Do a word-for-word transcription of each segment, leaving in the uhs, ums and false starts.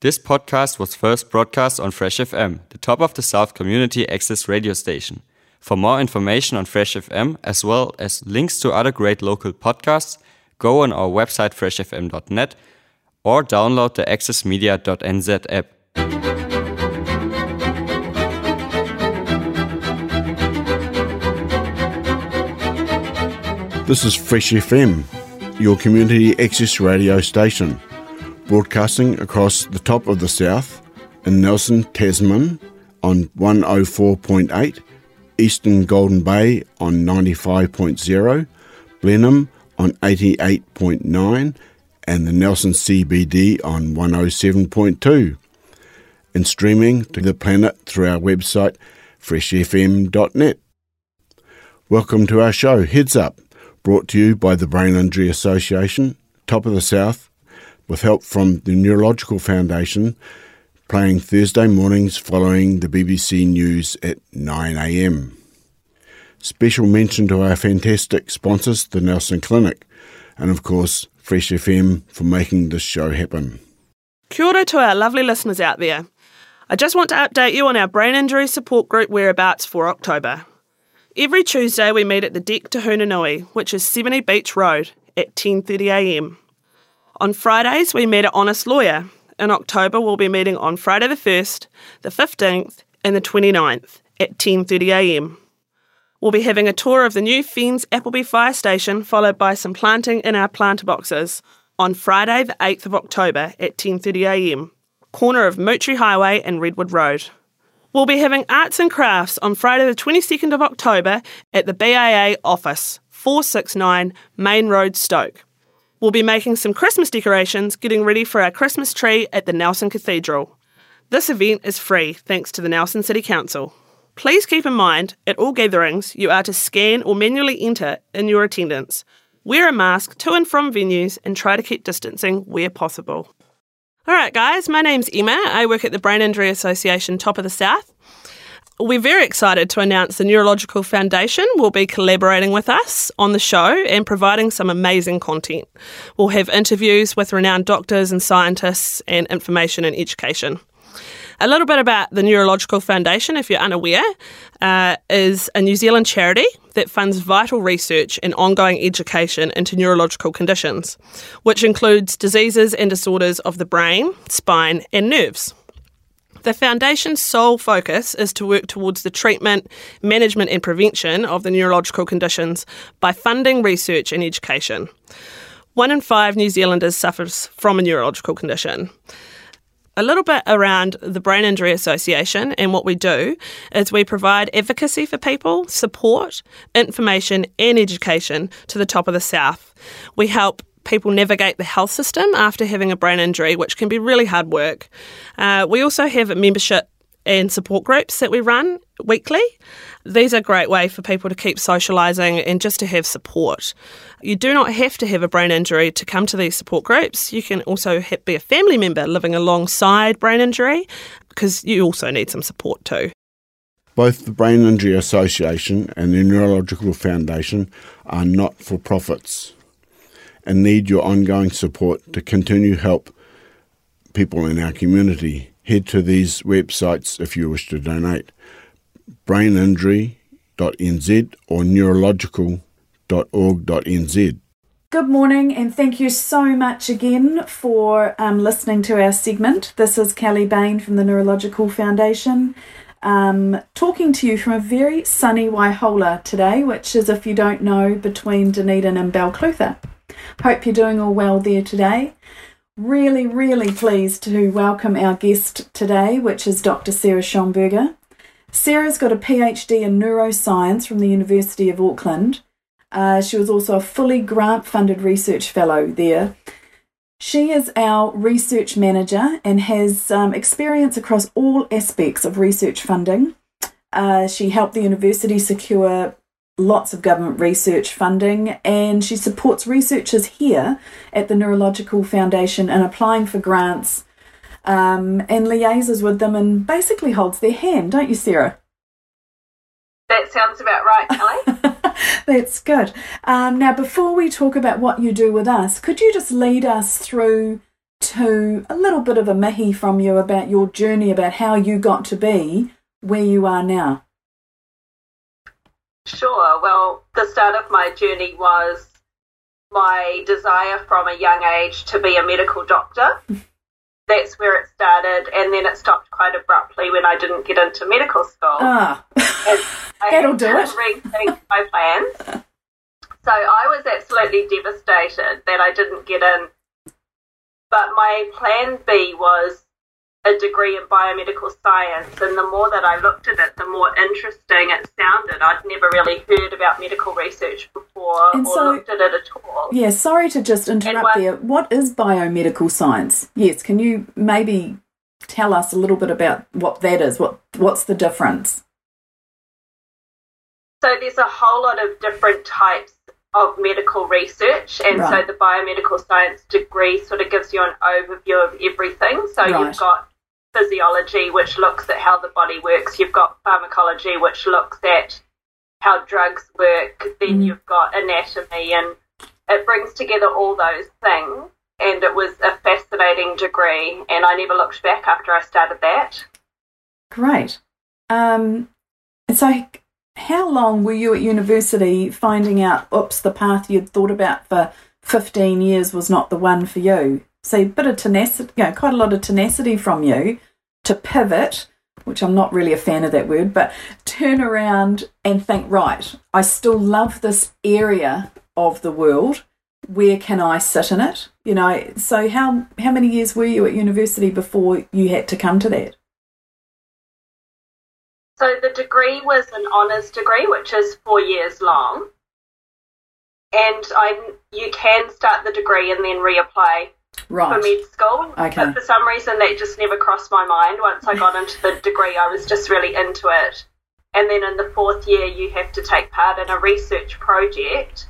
This podcast was first broadcast on Fresh F M, the top of the South community access radio station. For more information on Fresh F M, as well as links to other great local podcasts, go on our website fresh f m dot net or download the access media dot n z app. This is Fresh F M, your community access radio station, broadcasting across the top of the South in Nelson, Tasman on one oh four point eight, Eastern Golden Bay on ninety-five point oh, Blenheim on eighty-eight point nine and the Nelson C B D on one oh seven point two, and streaming to the planet through our website fresh f m dot net. Welcome to our show, Heads Up, brought to you by the Brain Injury Association, Top of the South, with help from the Neurological Foundation, playing Thursday mornings following the B B C News at nine a m. Special mention to our fantastic sponsors, the Nelson Clinic, and of course, Fresh F M for making this show happen. Kia ora to our lovely listeners out there. I just want to update you on our brain injury support group whereabouts for October. Every Tuesday we meet at the Deck to Hunanui, which is seventy Beach Road, at ten thirty a m. On Fridays we meet at Honest Lawyer. In October we'll be meeting on Friday the first, the fifteenth and the twenty-ninth at ten thirty a m. We'll be having a tour of the new Fiennes Appleby Fire Station followed by some planting in our planter boxes on Friday the eighth of October at ten thirty a m, corner of Moultrie Highway and Redwood Road. We'll be having arts and crafts on Friday the twenty-second of October at the B A A office, four sixty-nine Main Road, Stoke. We'll be making some Christmas decorations, getting ready for our Christmas tree at the Nelson Cathedral. This event is free thanks to the Nelson City Council. Please keep in mind, at all gatherings, you are to scan or manually enter in your attendance. Wear a mask to and from venues and try to keep distancing where possible. Alright guys, my name's Emma. I work at the Brain Injury Association Top of the South. We're very excited to announce the Neurological Foundation will be collaborating with us on the show and providing some amazing content. We'll have interviews with renowned doctors and scientists and information and education. A little bit about the Neurological Foundation, if you're unaware, uh, is a New Zealand charity that funds vital research and ongoing education into neurological conditions, which includes diseases and disorders of the brain, spine and nerves. The Foundation's sole focus is to work towards the treatment, management and prevention of the neurological conditions by funding research and education. One in five New Zealanders suffers from a neurological condition. A little bit around the Brain Injury Association and what we do is we provide advocacy for people, support, information and education to the top of the South. We help people navigate the health system after having a brain injury, which can be really hard work. Uh, we also have membership and support groups that we run weekly. These are a great way for people to keep socialising and just to have support. You do not have to have a brain injury to come to these support groups. You can also be a family member living alongside brain injury because you also need some support too. Both the Brain Injury Association and the Neurological Foundation are not-for-profits and need your ongoing support to continue to help people in our community. Head to these websites if you wish to donate, brain injury dot n z or neurological dot org dot n z. Good morning and thank you so much again for um, listening to our segment. This is Kellie Bain from the Neurological Foundation, um, talking to you from a very sunny Waihola today, which is, if you don't know, between Dunedin and Balclutha. Hope you're doing all well there today. Really, really pleased to welcome our guest today, which is Doctor Sarah Schomburger. Sarah's got a P H D in neuroscience from the University of Auckland. Uh, she was also a fully grant-funded research fellow there. She is our research manager and has um, experience across all aspects of research funding. Uh, she helped the university secure lots of government research funding, and she supports researchers here at the Neurological Foundation in applying for grants um, and liaises with them and basically holds their hand, don't you, Sarah? That sounds about right, Kellie. That's good. Um, now, before we talk about what you do with us, could you just lead us through to a little bit of a mihi from you about your journey, about how you got to be where you are now. Sure. Well, the start of my journey was my desire from a young age to be a medical doctor. That's where it started, and then it stopped quite abruptly when I didn't get into medical school. Ah, I that'll do it. Rethink my plans. So I was absolutely devastated that I didn't get in. But my plan B was a degree in biomedical science, and the more that I looked at it, the more interesting it sounded. I'd never really heard about medical research before and or so, looked at it at all. Yeah, sorry to just interrupt one, there. What is biomedical science? Yes, can you maybe tell us a little bit about what that is? What What's the difference? So there's a whole lot of different types of medical research, and right. so the biomedical science degree sort of gives you an overview of everything. So right. you've got physiology, which looks at how the body works. You've got pharmacology, which looks at how drugs work. Then mm. you've got anatomy, and it brings together all those things. And it was a fascinating degree, and I never looked back after I started that. Great. Um, so how long were you at university finding out, oops, the path you'd thought about for fifteen years was not the one for you? So a bit of tenacity, you know, quite a lot of tenacity from you to pivot, which I'm not really a fan of that word, but turn around and think, right, I still love this area of the world. Where can I sit in it? You know, so how, how many years were you at university before you had to come to that? So the degree was an honours degree, which is four years long, and I you can start the degree and then reapply right. for med school. Okay. But for some reason, that just never crossed my mind. Once I got into the degree, I was just really into it. And then in the fourth year, you have to take part in a research project,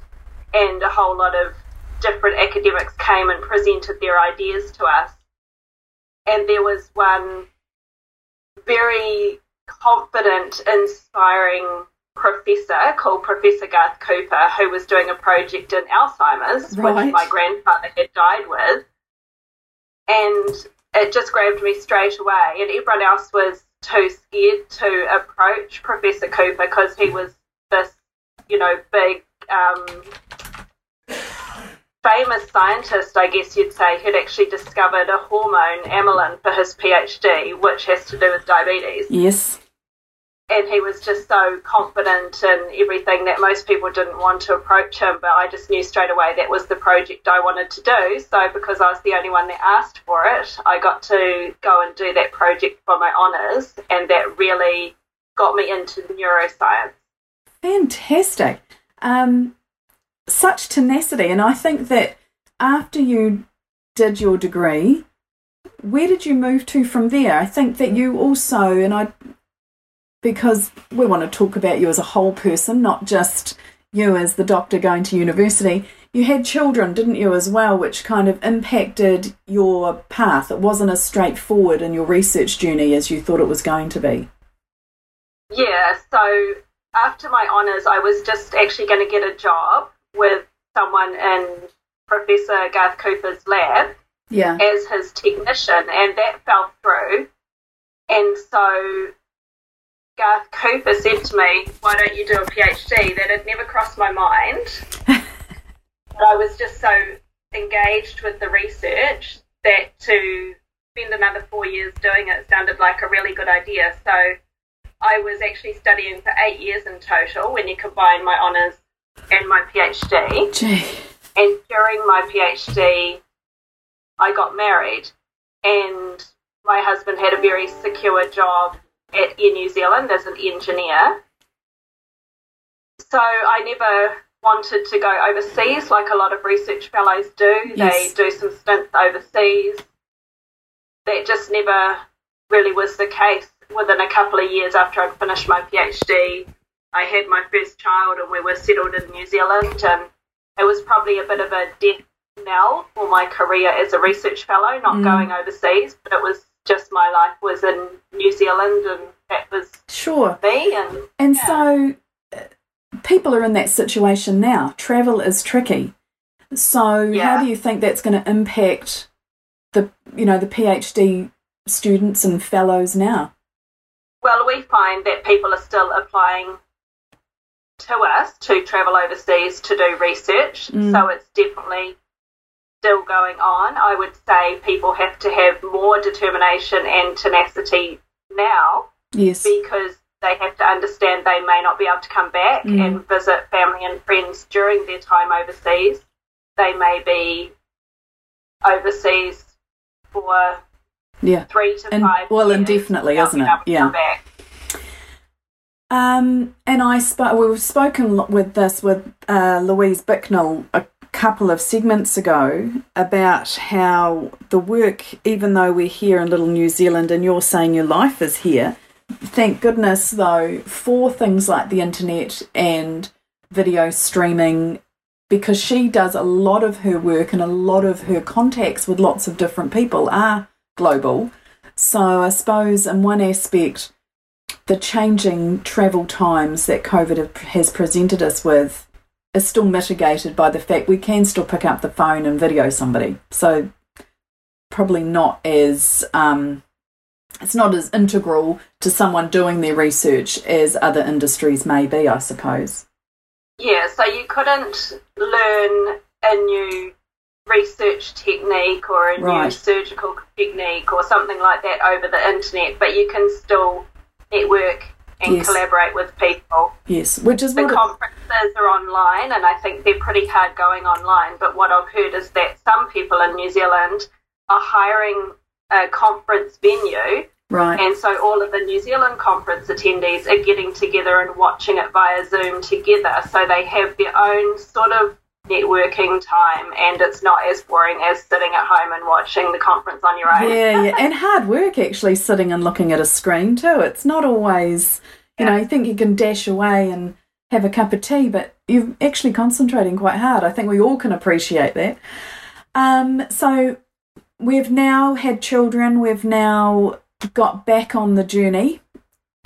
and a whole lot of different academics came and presented their ideas to us. And there was one very confident, inspiring professor called Professor Garth Cooper, who was doing a project in Alzheimer's, right. which my grandfather had died with. And it just grabbed me straight away. And everyone else was too scared to approach Professor Cooper because he was this, you know, big, um, famous scientist, I guess you'd say, who'd actually discovered a hormone, amylin, for his PhD, which has to do with diabetes. Yes. And he was just so confident in everything that most people didn't want to approach him, but I just knew straight away that was the project I wanted to do. So because I was the only one that asked for it, I got to go and do that project for my honours, and that really got me into neuroscience. Fantastic. Um Such tenacity, and I think that after you did your degree, where did you move to from there? I think that you also, and I, because we want to talk about you as a whole person, not just you as the doctor going to university, you had children, didn't you, as well, which kind of impacted your path. It wasn't as straightforward in your research journey as you thought it was going to be. Yeah, so after my honours, I was just actually going to get a job with someone in Professor Garth Cooper's lab yeah. as his technician, and that fell through. And so Garth Cooper said to me, why don't you do a PhD? That had never crossed my mind. But I was just so engaged with the research that to spend another four years doing it sounded like a really good idea. So I was actually studying for eight years in total when you combine my honours and my PhD. Gee. And during my PhD, I got married, and my husband had a very secure job at Air New Zealand as an engineer. So I never wanted to go overseas like a lot of research fellows do. Yes. They do some stints overseas. That just never really was the case. Within a couple of years after I'd finished my PhD, I had my first child, and we were settled in New Zealand, and it was probably a bit of a death knell for my career as a research fellow, not mm. going overseas, but it was just my life was in New Zealand, and that was sure. me. And, and yeah. so uh, people are in that situation now. Travel is tricky. So yeah. how do you think that's going to impact the, you know, the PhD students and fellows now? Well, we find that people are still applying to us to travel overseas to do research, mm. so it's definitely still going on. I would say people have to have more determination and tenacity now, yes, because they have to understand they may not be able to come back mm. and visit family and friends during their time overseas. They may be overseas for yeah. three to and, five well, years. Well, indefinitely, isn't it? Yeah. Um, and I sp- we've spoken with this with uh, Louise Bicknell a couple of segments ago about how the work, even though we're here in little New Zealand and you're saying your life is here, thank goodness, though, for things like the internet and video streaming, because she does a lot of her work and a lot of her contacts with lots of different people are global. So I suppose in one aspect, the changing travel times that COVID has presented us with is still mitigated by the fact we can still pick up the phone and video somebody. So probably not as... Um, it's not as integral to someone doing their research as other industries may be, I suppose. Yeah, so you couldn't learn a new research technique or a right. new surgical technique or something like that over the internet, but you can still network and yes. collaborate with people. Yes, which is the what conferences it... are online, and I think they're pretty hard going online, but what I've heard is that some people in New Zealand are hiring a conference venue, right? And so all of the New Zealand conference attendees are getting together and watching it via Zoom together, so they have their own sort of networking time, and it's not as boring as sitting at home and watching the conference on your own. Yeah, yeah. And hard work actually sitting and looking at a screen too. It's not always, you yeah. know, you think you can dash away and have a cup of tea, but you're actually concentrating quite hard. I think we all can appreciate that. Um, so we've now had children, we've now got back on the journey.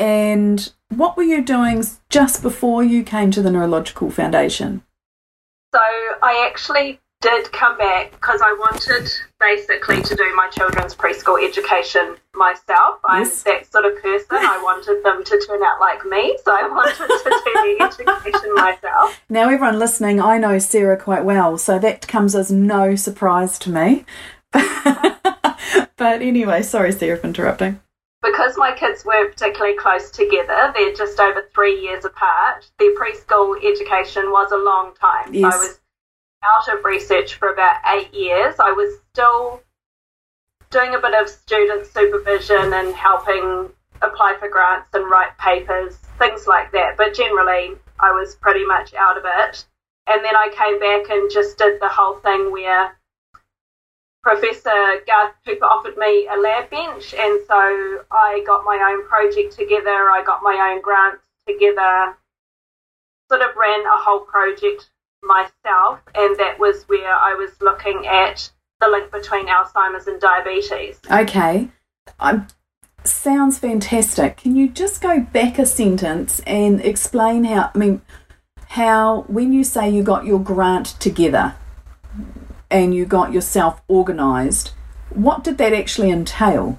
And what were you doing just before you came to the Neurological Foundation? So I actually did come back because I wanted basically to do my children's preschool education myself. I'm yes. that sort of person. I wanted them to turn out like me, so I wanted to do their education myself. Now, everyone listening, I know Sarah quite well, so that comes as no surprise to me. But anyway, sorry Sarah for interrupting. Because my kids weren't particularly close together, they're just over three years apart, their preschool education was a long time. Yes. I was out of research for about eight years. I was still doing a bit of student supervision and helping apply for grants and write papers, things like that. But generally, I was pretty much out of it. And then I came back and just did the whole thing where Professor Garth Cooper offered me a lab bench, and so I got my own project together, I got my own grants together, sort of ran a whole project myself, and that was where I was looking at the link between Alzheimer's and diabetes. Okay, I'm, sounds fantastic. Can you just go back a sentence and explain how, I mean, how when you say you got your grant together, and you got yourself organised, what did that actually entail?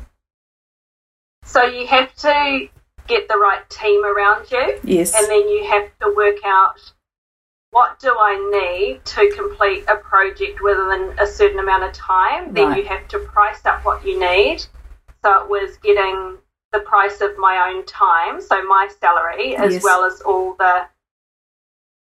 So you have to get the right team around you. Yes. And then you have to work out what do I need to complete a project within a certain amount of time. Then right. you have to price up what you need. So it was getting the price of my own time, so my salary, as yes. well as all the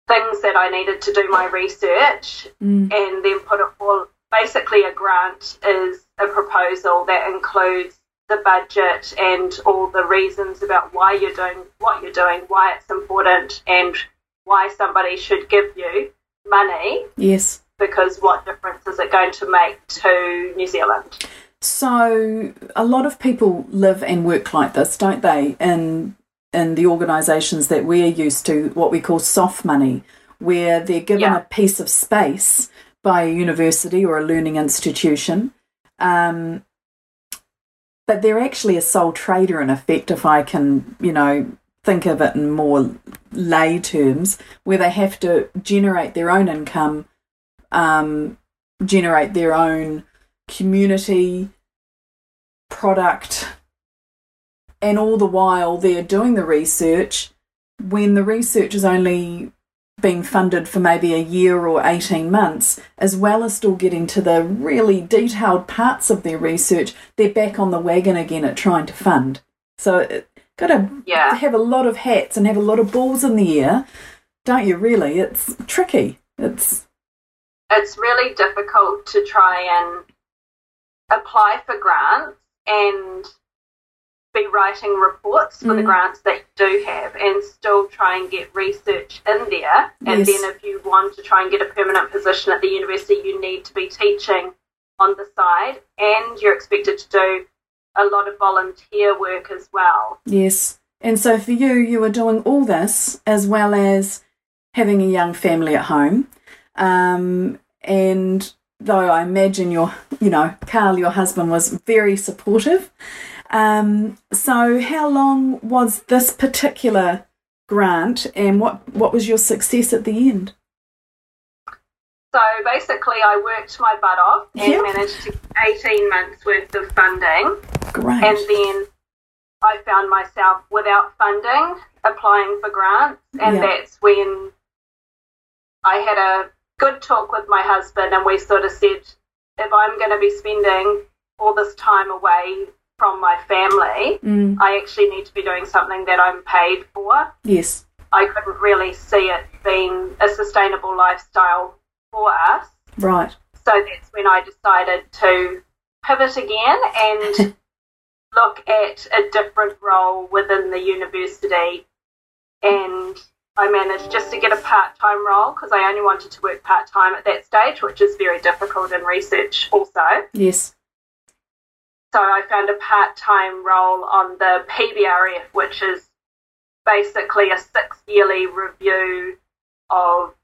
things that I needed to do my research mm. and then put it all, basically a grant is a proposal that includes the budget and all the reasons about why you're doing what you're doing, why it's important and why somebody should give you money. Yes. Because what difference is it going to make to New Zealand? So a lot of people live and work like this, don't they? And in the organisations that we're used to, what we call soft money, where they're given yeah. a piece of space by a university or a learning institution. Um, but they're actually a sole trader in effect, if I can, you know, think of it in more lay terms, where they have to generate their own income, um, generate their own community product, and all the while they're doing the research when the research is only being funded for maybe a year or eighteen months, as well as still getting to the really detailed parts of their research, they're back on the wagon again at trying to fund. So it, got to yeah. have a lot of hats and have a lot of balls in the air, don't you, really? It's tricky. It's it's really difficult to try and apply for grants and be writing reports for mm. the grants that you do have and still try and get research in there. And yes. then if you want to try and get a permanent position at the university, you need to be teaching on the side, and you're expected to do a lot of volunteer work as well. Yes. And so for you, you were doing all this as well as having a young family at home. Um, and though I imagine your, you know, Carl, your husband, was very supportive. Um, so how long was this particular grant, and what, what was your success at the end? So basically I worked my butt off and yep. managed to get eighteen months worth of funding. Great. And then I found myself without funding, applying for grants, and yep. that's when I had a good talk with my husband, and we sort of said, if I'm going to be spending all this time away from my family, mm. I actually need to be doing something that I'm paid for. Yes. I couldn't really see it being a sustainable lifestyle for us. Right. So that's when I decided to pivot again and look at a different role within the university, and I managed just to get a part-time role because I only wanted to work part-time at that stage, which is very difficult in research also. Yes. So I found a part-time role on the P B R F, which is basically a six-yearly review of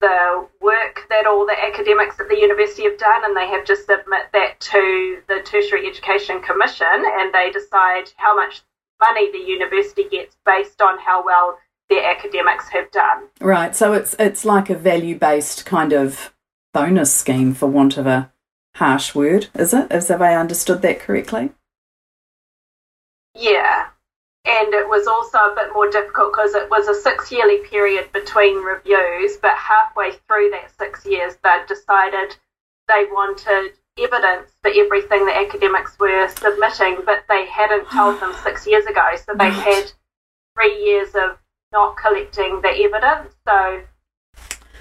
the work that all the academics at the university have done, and they have to submit that to the Tertiary Education Commission, and they decide how much money the university gets based on how well their academics have done. Right, so it's it's like a value-based kind of bonus scheme, for want of a harsh word, is it? Is, have I understood that correctly? Yeah. And it was also a bit more difficult because it was a six-yearly period between reviews, but halfway through that six years they'd decided they wanted evidence for everything that academics were submitting, but they hadn't told them six years ago. So they had three years of not collecting the evidence. So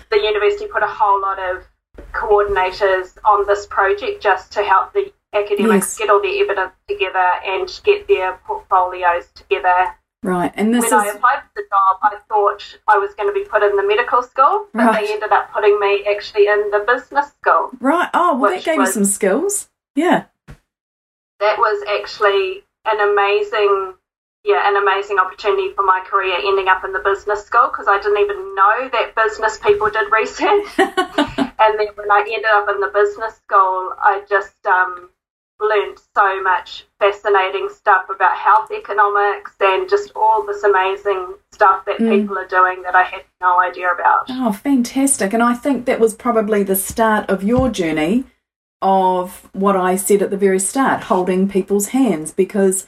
the university put a whole lot of coordinators on this project just to help the academics yes. get all their evidence together and get their portfolios together. Right. And this when is... I applied for the job, I thought I was going to be put in the medical school, but right. they ended up putting me actually in the business school. Right. Oh, well, that gave was, you some skills. Yeah. That was actually an amazing, yeah, an amazing opportunity for my career, ending up in the business school, because I didn't even know that business people did research. And then when I ended up in the business school, I just... um learned so much fascinating stuff about health economics and just all this amazing stuff that mm. people are doing that I had no idea about. Oh, fantastic. And I think that was probably the start of your journey of what I said at the very start, holding people's hands, because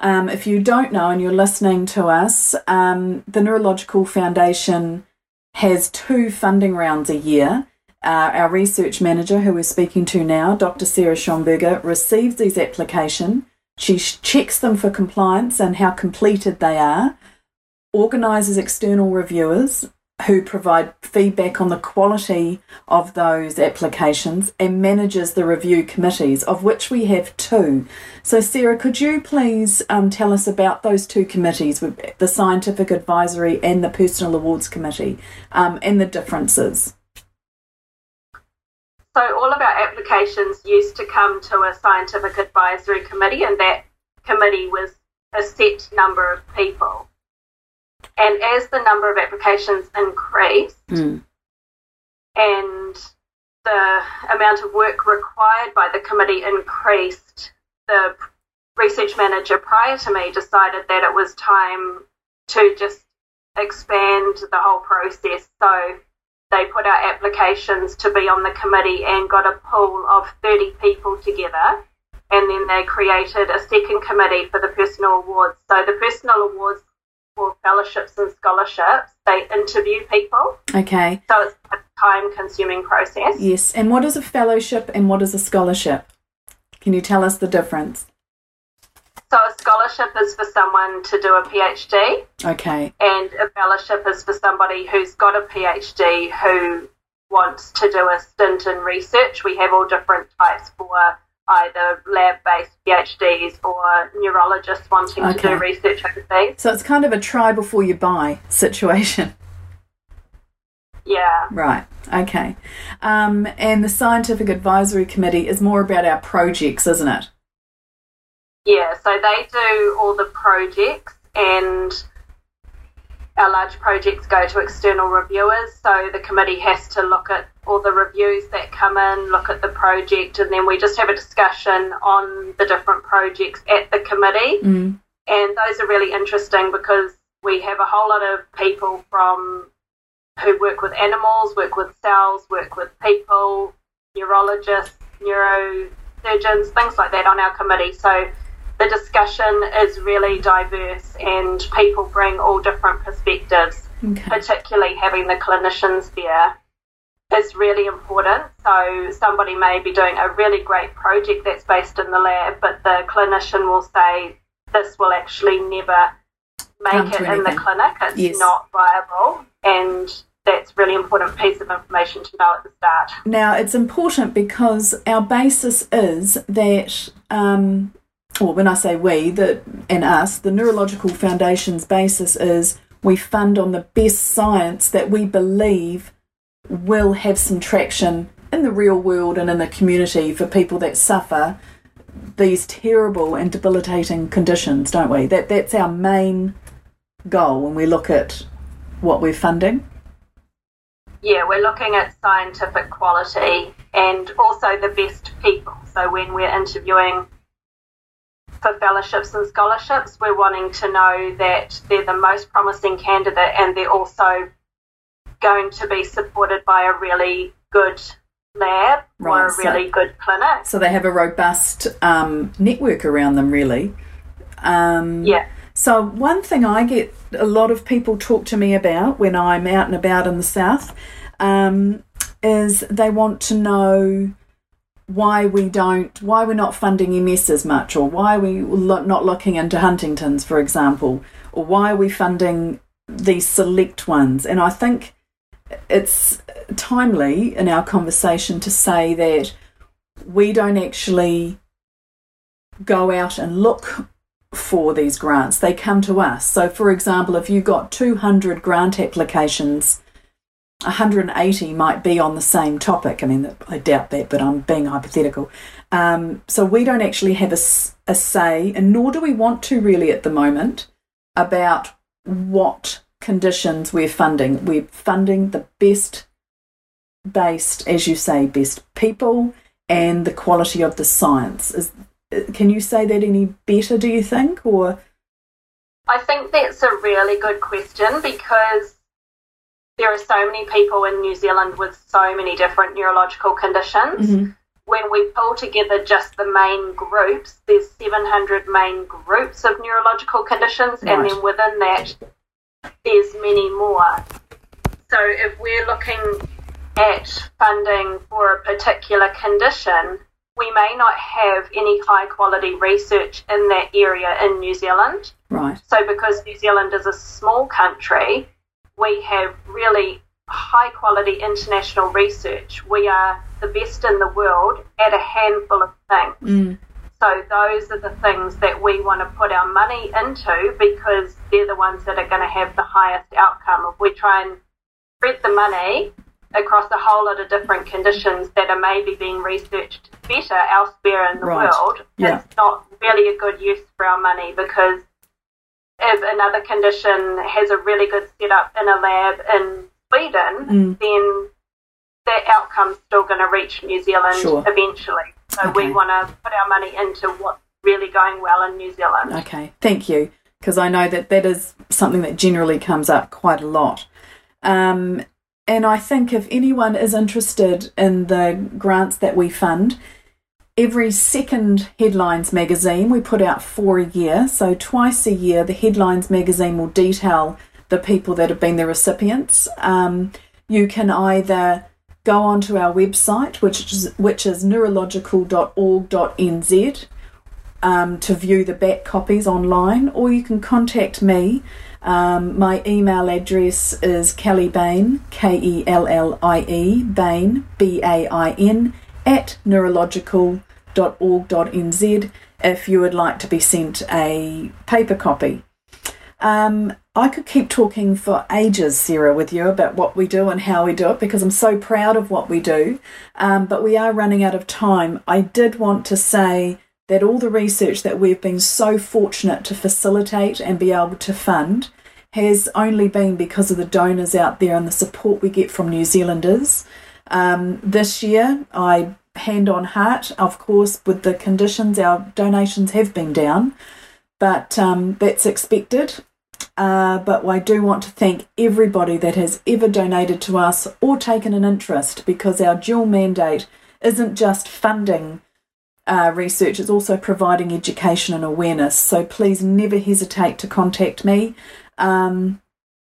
um, if you don't know and you're listening to us, um, the Neurological Foundation has two funding rounds a year. Uh, our research manager, who we're speaking to now, Doctor Sarah Schomburger, receives these applications. She checks them for compliance and how completed they are, organises external reviewers who provide feedback on the quality of those applications, and manages the review committees, of which we have two. So, Sarah, could you please um, tell us about those two committees, the Scientific Advisory and the Personal Awards Committee, um, and the differences? So all of our applications used to come to a scientific advisory committee, and that committee was a set number of people. And as the number of applications increased mm. and the amount of work required by the committee increased, the research manager prior to me decided that it was time to just expand the whole process. So They put our applications to be on the committee and got a pool of thirty people together, and then they created a second committee for the personal awards. So the personal awards for fellowships and scholarships, they interview people. Okay. So it's a time-consuming process. Yes. And what is a fellowship and what is a scholarship? Can you tell us the difference? So a scholarship is for someone to do a PhD. Okay. And a fellowship is for somebody who's got a PhD who wants to do a stint in research. We have all different types for either lab-based PhDs or neurologists wanting okay. to do research overseas. So it's kind of a try before you buy situation. Yeah. Right. Okay. Um, and the Scientific Advisory Committee is more about our projects, isn't it? Yeah, so they do all the projects, and our large projects go to external reviewers, so the committee has to look at all the reviews that come in, look at the project, and then we just have a discussion on the different projects at the committee. Mm. And those are really interesting because we have a whole lot of people from who work with animals, work with cells, work with people, neurologists, neurosurgeons, things like that on our committee. So the discussion is really diverse and people bring all different perspectives, okay. particularly having the clinicians there is really important. So somebody may be doing a really great project that's based in the lab, but the clinician will say this will actually never make it in the clinic. It's yes. not viable, and that's really important piece of information to know at the start. Now, it's important because our basis is that... Um, Well, when I say we, the, and us, the Neurological Foundation's basis is we fund on the best science that we believe will have some traction in the real world and in the community for people that suffer these terrible and debilitating conditions, don't we? That That's our main goal when we look at what we're funding. Yeah, we're looking at scientific quality and also the best people. So when we're interviewing for fellowships and scholarships, we're wanting to know that they're the most promising candidate and they're also going to be supported by a really good lab right, or a so, really good clinic. So they have a robust um, network around them, really. Um, yeah. So one thing I get a lot of people talk to me about when I'm out and about in the South um, is they want to know why we don't, why we're not funding M S as much, or why we're not looking into Huntington's, for example, or why are we funding these select ones. And I think it's timely in our conversation to say that we don't actually go out and look for these grants. They come to us. So, for example, if you got two hundred grant applications, one hundred eighty might be on the same topic. I mean, I doubt that, but I'm being hypothetical. Um, so we don't actually have a, a say, and nor do we want to really at the moment, about what conditions we're funding. We're funding the best based, as you say, best people and the quality of the science. Is, can you say that any better, do you think? Or I think that's a really good question because there are so many people in New Zealand with so many different neurological conditions. Mm-hmm. When we pull together just the main groups, there's seven hundred main groups of neurological conditions, right. and then within that, there's many more. So if we're looking at funding for a particular condition, we may not have any high-quality research in that area in New Zealand. Right. So because New Zealand is a small country, we have really high-quality international research. We are the best in the world at a handful of things. Mm. So those are the things that we want to put our money into because they're the ones that are going to have the highest outcome. If we try and spread the money across a whole lot of different conditions that are maybe being researched better elsewhere in the right. world, yeah. it's not really a good use for our money because if another condition has a really good setup in a lab in Sweden, mm. then that outcome's still going to reach New Zealand sure. eventually. So okay. we want to put our money into what's really going well in New Zealand. Okay, thank you, because I know that that is something that generally comes up quite a lot. Um, And I think if anyone is interested in the grants that we fund, every second Headlines magazine, we put out four a year. So twice a year, the Headlines magazine will detail the people that have been the recipients. Um, you can either go onto our website, which is, which is neurological dot org dot n z, um, to view the back copies online, or you can contact me. Um, my email address is Kellie Bain, K E L L I E, Bain, B A I N, at neurological dot org dot n z if you would like to be sent a paper copy. Um, I could keep talking for ages, Sarah, with you about what we do and how we do it, because I'm so proud of what we do, um, but we are running out of time. I did want to say that all the research that we've been so fortunate to facilitate and be able to fund has only been because of the donors out there and the support we get from New Zealanders. Um, this year, I hand on heart, of course, with the conditions, our donations have been down, but um, that's expected. Uh, but I do want to thank everybody that has ever donated to us or taken an interest, because our dual mandate isn't just funding uh, research, it's also providing education and awareness. So please never hesitate to contact me, um,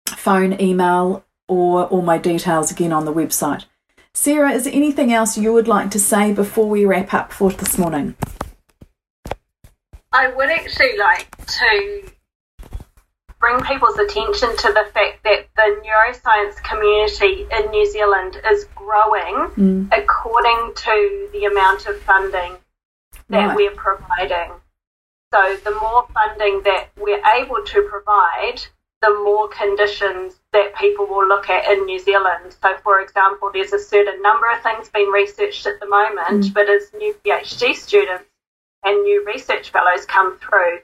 phone, email, or all my details again on the website. Sarah, is there anything else you would like to say before we wrap up for this morning? I would actually like to bring people's attention to the fact that the neuroscience community in New Zealand is growing mm. according to the amount of funding that right. we're providing. So the more funding that we're able to provide, the more conditions that people will look at in New Zealand. So, for example, there's a certain number of things being researched at the moment, mm. but as new PhD students and new research fellows come through,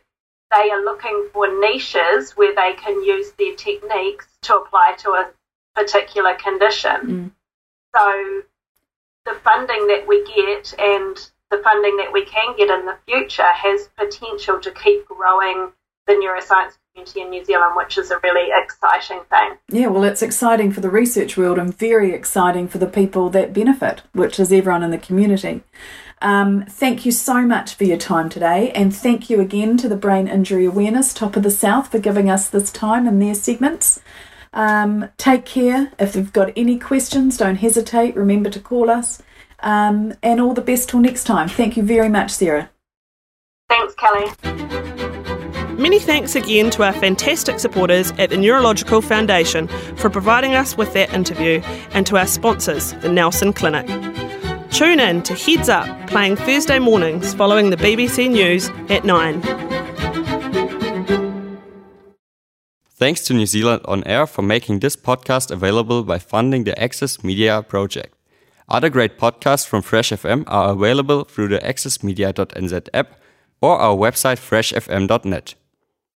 they are looking for niches where they can use their techniques to apply to a particular condition. Mm. So the funding that we get and the funding that we can get in the future has potential to keep growing the neuroscience community in New Zealand, which is a really exciting thing. Yeah, well, it's exciting for the research world and very exciting for the people that benefit, which is everyone in the community. Um, thank you so much for your time today, and thank you again to the Brain Injury Awareness Top of the South for giving us this time in their segments. Um, take care. If you've got any questions, don't hesitate. Remember to call us. Um, and all the best till next time. Thank you very much, Sarah. Thanks, Kellie. Many thanks again to our fantastic supporters at the Neurological Foundation for providing us with that interview, and to our sponsors, the Nelson Clinic. Tune in to Heads Up, playing Thursday mornings following the B B C News at nine. Thanks to New Zealand On Air for making this podcast available by funding the Access Media Project. Other great podcasts from Fresh F M are available through the access media dot n z app or our website fresh f m dot net.